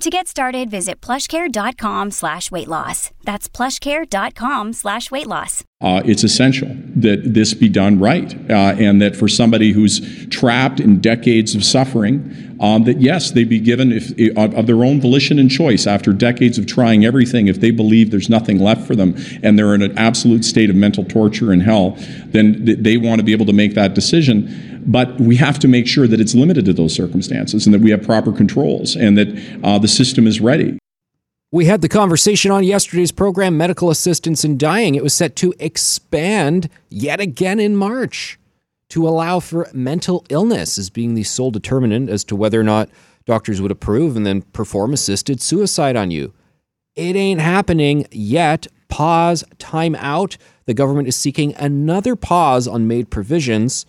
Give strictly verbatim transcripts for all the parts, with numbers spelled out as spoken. To get started, visit plushcare.com slash weight loss. That's plushcare.com slash weight loss. Uh, it's essential that this be done right, uh, and that for somebody who's trapped in decades of suffering, um, that, yes, they be given if, if, of their own volition and choice after decades of trying everything. If they believe there's nothing left for them and they're in an absolute state of mental torture and hell, then th- they want to be able to make that decision. But we have to make sure that it's limited to those circumstances and that we have proper controls and that uh, the system is ready. We had the conversation on yesterday's program, Medical Assistance in Dying. It was set to expand yet again in March to allow for mental illness as being the sole determinant as to whether or not doctors would approve and then perform assisted suicide on you. It ain't happening yet. Pause, time out. The government is seeking another pause on MAID provisions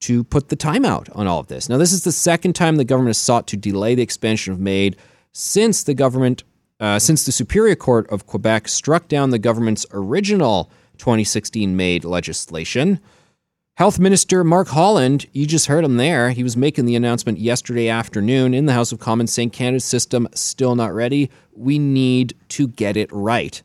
to put the timeout on all of this. Now, this is the second time the government has sought to delay the expansion of MAID since the government, uh, since the Superior Court of Quebec struck down the government's original twenty sixteen MAID legislation. Health Minister Mark Holland, you just heard him there. He was making the announcement yesterday afternoon in the House of Commons saying Canada's system still not ready. We need to get it right.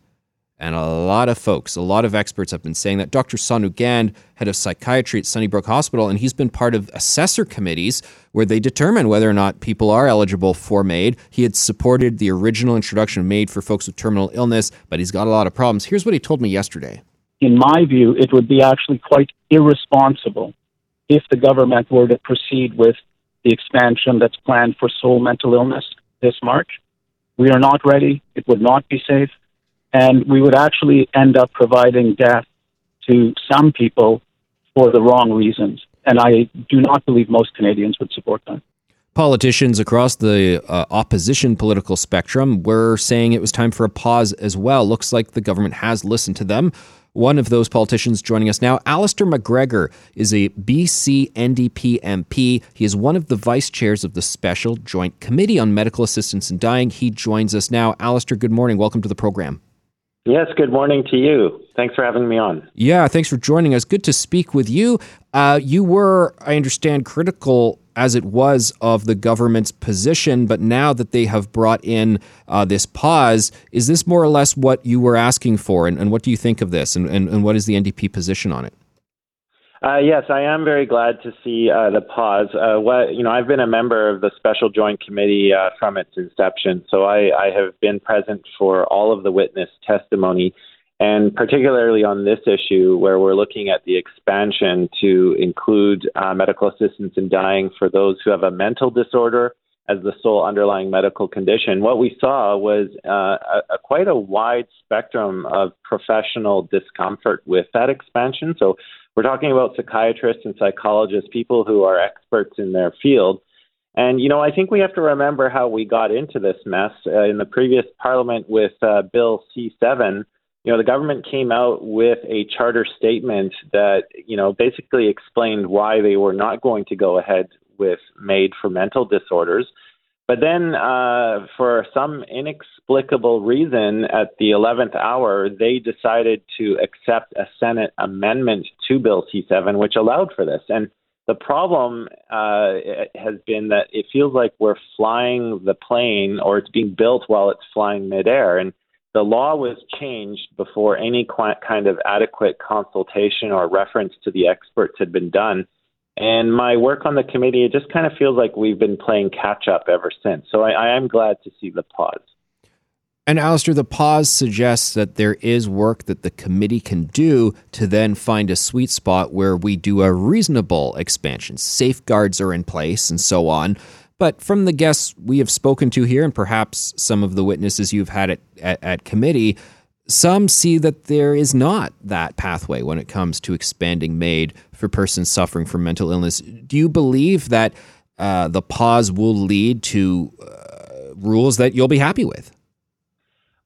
And a lot of folks, a lot of experts have been saying that. Doctor Sanu Gand, head of psychiatry at Sunnybrook Hospital, and he's been part of assessor committees where they determine whether or not people are eligible for MAID. He had supported the original introduction of MAID for folks with terminal illness, but he's got a lot of problems. Here's what he told me yesterday. In my view, it would be actually quite irresponsible if the government were to proceed with the expansion that's planned for sole mental illness this March. We are not ready. It would not be safe. And we would actually end up providing death to some people for the wrong reasons. And I do not believe most Canadians would support that. Politicians across the uh, opposition political spectrum were saying it was time for a pause as well. Looks like the government has listened to them. One of those politicians joining us now, Alistair MacGregor, is a B C N D P M P. He is one of the vice chairs of the Special Joint Committee on Medical Assistance in Dying. He joins us now. Alistair, good morning. Welcome to the program. Yes, good morning to you. Thanks for having me on. Yeah, thanks for joining us. Good to speak with you. Uh, you were, I understand, critical as it was of the government's position, but now that they have brought in uh, this pause, is this more or less what you were asking for? And, and what do you think of this? And, and, and what is the N D P position on it? Uh, yes, I am very glad to see uh, the pause. Uh, what, you know, I've been a member of the Special Joint Committee uh, from its inception, so I, I have been present for all of the witness testimony, and particularly on this issue where we're looking at the expansion to include uh, medical assistance in dying for those who have a mental disorder as the sole underlying medical condition. What we saw was uh, a, a quite a wide spectrum of professional discomfort with that expansion. So we're talking about psychiatrists and psychologists, people who are experts in their field. And, you know, I think we have to remember how we got into this mess. Uh, in the previous parliament with uh, Bill C seven, you know, the government came out with a charter statement that, you know, basically explained why they were not going to go ahead with MAID for mental disorders. But then uh, for some inexplicable reason, at the eleventh hour, they decided to accept a Senate amendment to Bill C seven, which allowed for this. And the problem uh, has been that it feels like we're flying the plane, or it's being built while it's flying midair. And the law was changed before any kind of adequate consultation or reference to the experts had been done. And my work on the committee, it just kind of feels like we've been playing catch-up ever since. So I, I am glad to see the pause. And Alistair, the pause suggests that there is work that the committee can do to then find a sweet spot where we do a reasonable expansion. Safeguards are in place and so on. But from the guests we have spoken to here, and perhaps some of the witnesses you've had at, at, at committee, some see that there is not that pathway when it comes to expanding MAID for persons suffering from mental illness. Do you believe that uh, the pause will lead to uh, rules that you'll be happy with?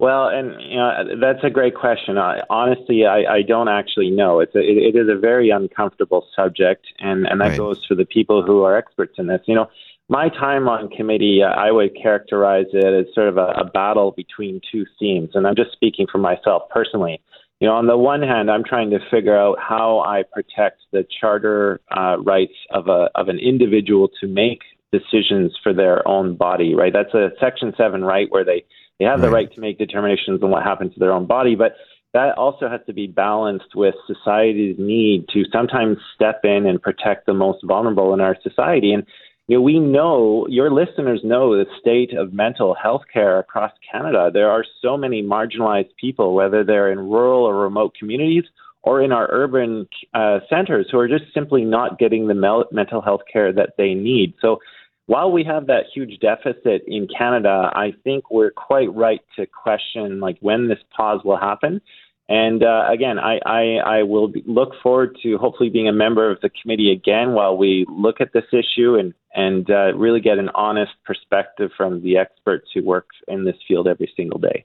Well, and you know, that's a great question. I, honestly, I, I don't actually know. It's a, it, it is a very uncomfortable subject, and, and that right. goes for the people who are experts in this. You know, my time on committee, uh, I would characterize it as sort of a, a battle between two themes, and I'm just speaking for myself personally. You know, on the one hand, I'm trying to figure out how I protect the charter uh, rights of a of an individual to make decisions for their own body, right? That's a Section seven right where they They have the right to make determinations on what happens to their own body, but that also has to be balanced with society's need to sometimes step in and protect the most vulnerable in our society. And you know, we know, your listeners know, the state of mental health care across Canada. There are so many marginalized people, whether they're in rural or remote communities or in our urban uh, centers, who are just simply not getting the mel- mental health care that they need. So while we have that huge deficit in Canada, I think we're quite right to question like when this pause will happen. And uh, again, I, I, I will be, look forward to hopefully being a member of the committee again while we look at this issue and, and uh, really get an honest perspective from the experts who work in this field every single day.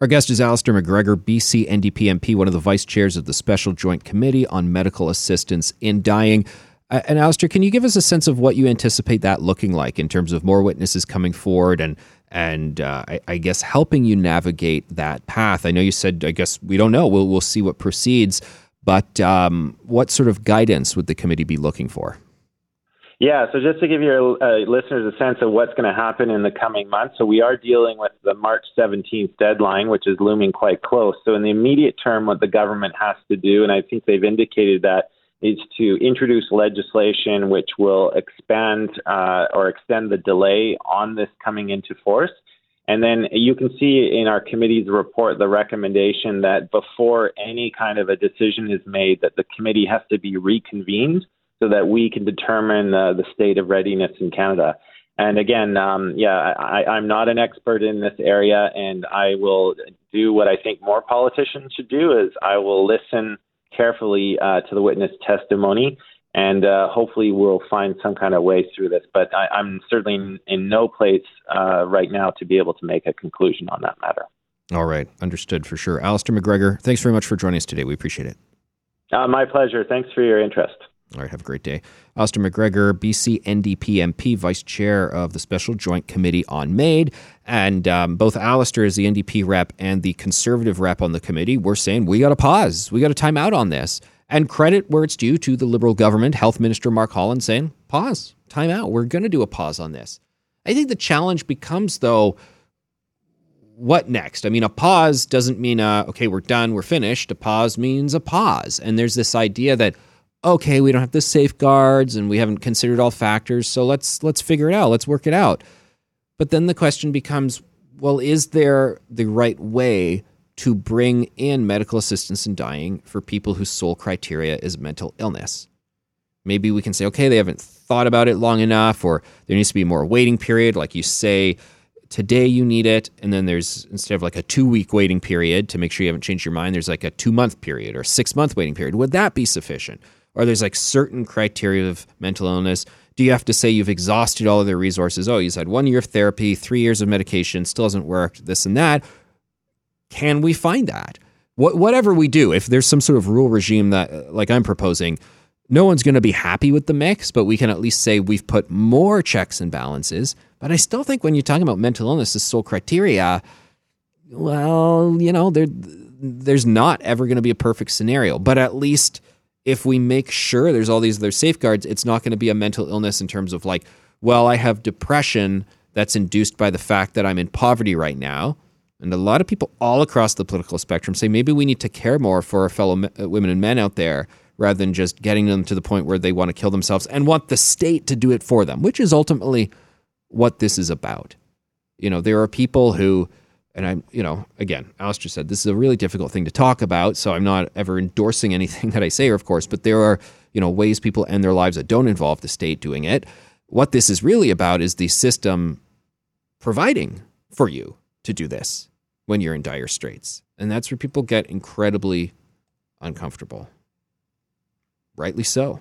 Our guest is Alistair MacGregor, B C N D P M P, one of the vice chairs of the Special Joint Committee on Medical Assistance in Dying. And Alistair, can you give us a sense of what you anticipate that looking like in terms of more witnesses coming forward and, and uh, I, I guess, helping you navigate that path? I know you said, I guess, we don't know. We'll we'll see what proceeds. But um, what sort of guidance would the committee be looking for? Yeah, so just to give your uh, listeners a sense of what's going to happen in the coming months. So we are dealing with the March seventeenth deadline, which is looming quite close. So in the immediate term, what the government has to do, and I think they've indicated that, is to introduce legislation which will expand uh, or extend the delay on this coming into force. And then you can see in our committee's report the recommendation that before any kind of a decision is made, that the committee has to be reconvened so that we can determine uh, the state of readiness in Canada. And again, um, yeah, I, I'm not an expert in this area, and I will do what I think more politicians should do, is I will listen carefully uh, to the witness testimony, and uh, hopefully we'll find some kind of way through this. But I, I'm certainly in no place uh, right now to be able to make a conclusion on that matter. All right. Understood for sure. Alistair MacGregor, thanks very much for joining us today. We appreciate it. Uh, my pleasure. Thanks for your interest. All right. Have a great day. Alistair MacGregor, B C N D P M P, Vice Chair of the Special Joint Committee on M A I D. And um, both Alistair as the N D P rep and the Conservative rep on the committee were saying, we got to pause. We got to time out on this. And credit where it's due to the Liberal government, Health Minister Mark Holland saying, pause, time out. We're going to do a pause on this. I think the challenge becomes, though, what next? I mean, a pause doesn't mean, uh, okay, we're done, we're finished. A pause means a pause. And there's this idea that, okay, we don't have the safeguards and we haven't considered all factors, so let's let's figure it out, let's work it out. But then the question becomes, well, is there the right way to bring in medical assistance in dying for people whose sole criteria is mental illness? Maybe we can say, okay, they haven't thought about it long enough, or there needs to be more waiting period. Like you say, today you need it, and then there's, instead of like a two-week waiting period to make sure you haven't changed your mind, there's like a two-month period or a six-month waiting period. Would that be sufficient? Or there's like certain criteria of mental illness. Do you have to say you've exhausted all of their resources? Oh, you've had one year of therapy, three years of medication, still hasn't worked, this and that. Can we find that? What, whatever we do, if there's some sort of rule regime that, like I'm proposing, no one's going to be happy with the mix, but we can at least say we've put more checks and balances. But I still think when you're talking about mental illness, the sole criteria, well, you know, there, there's not ever going to be a perfect scenario, but at least if we make sure there's all these other safeguards, it's not going to be a mental illness in terms of like, well, I have depression that's induced by the fact that I'm in poverty right now. And a lot of people all across the political spectrum say maybe we need to care more for our fellow me- women and men out there rather than just getting them to the point where they want to kill themselves and want the state to do it for them, which is ultimately what this is about. You know, there are people who, and I'm, you know, again, Alistair said, this is a really difficult thing to talk about, so I'm not ever endorsing anything that I say, of course, but there are, you know, ways people end their lives that don't involve the state doing it. What this is really about is the system providing for you to do this when you're in dire straits. And that's where people get incredibly uncomfortable. Rightly so.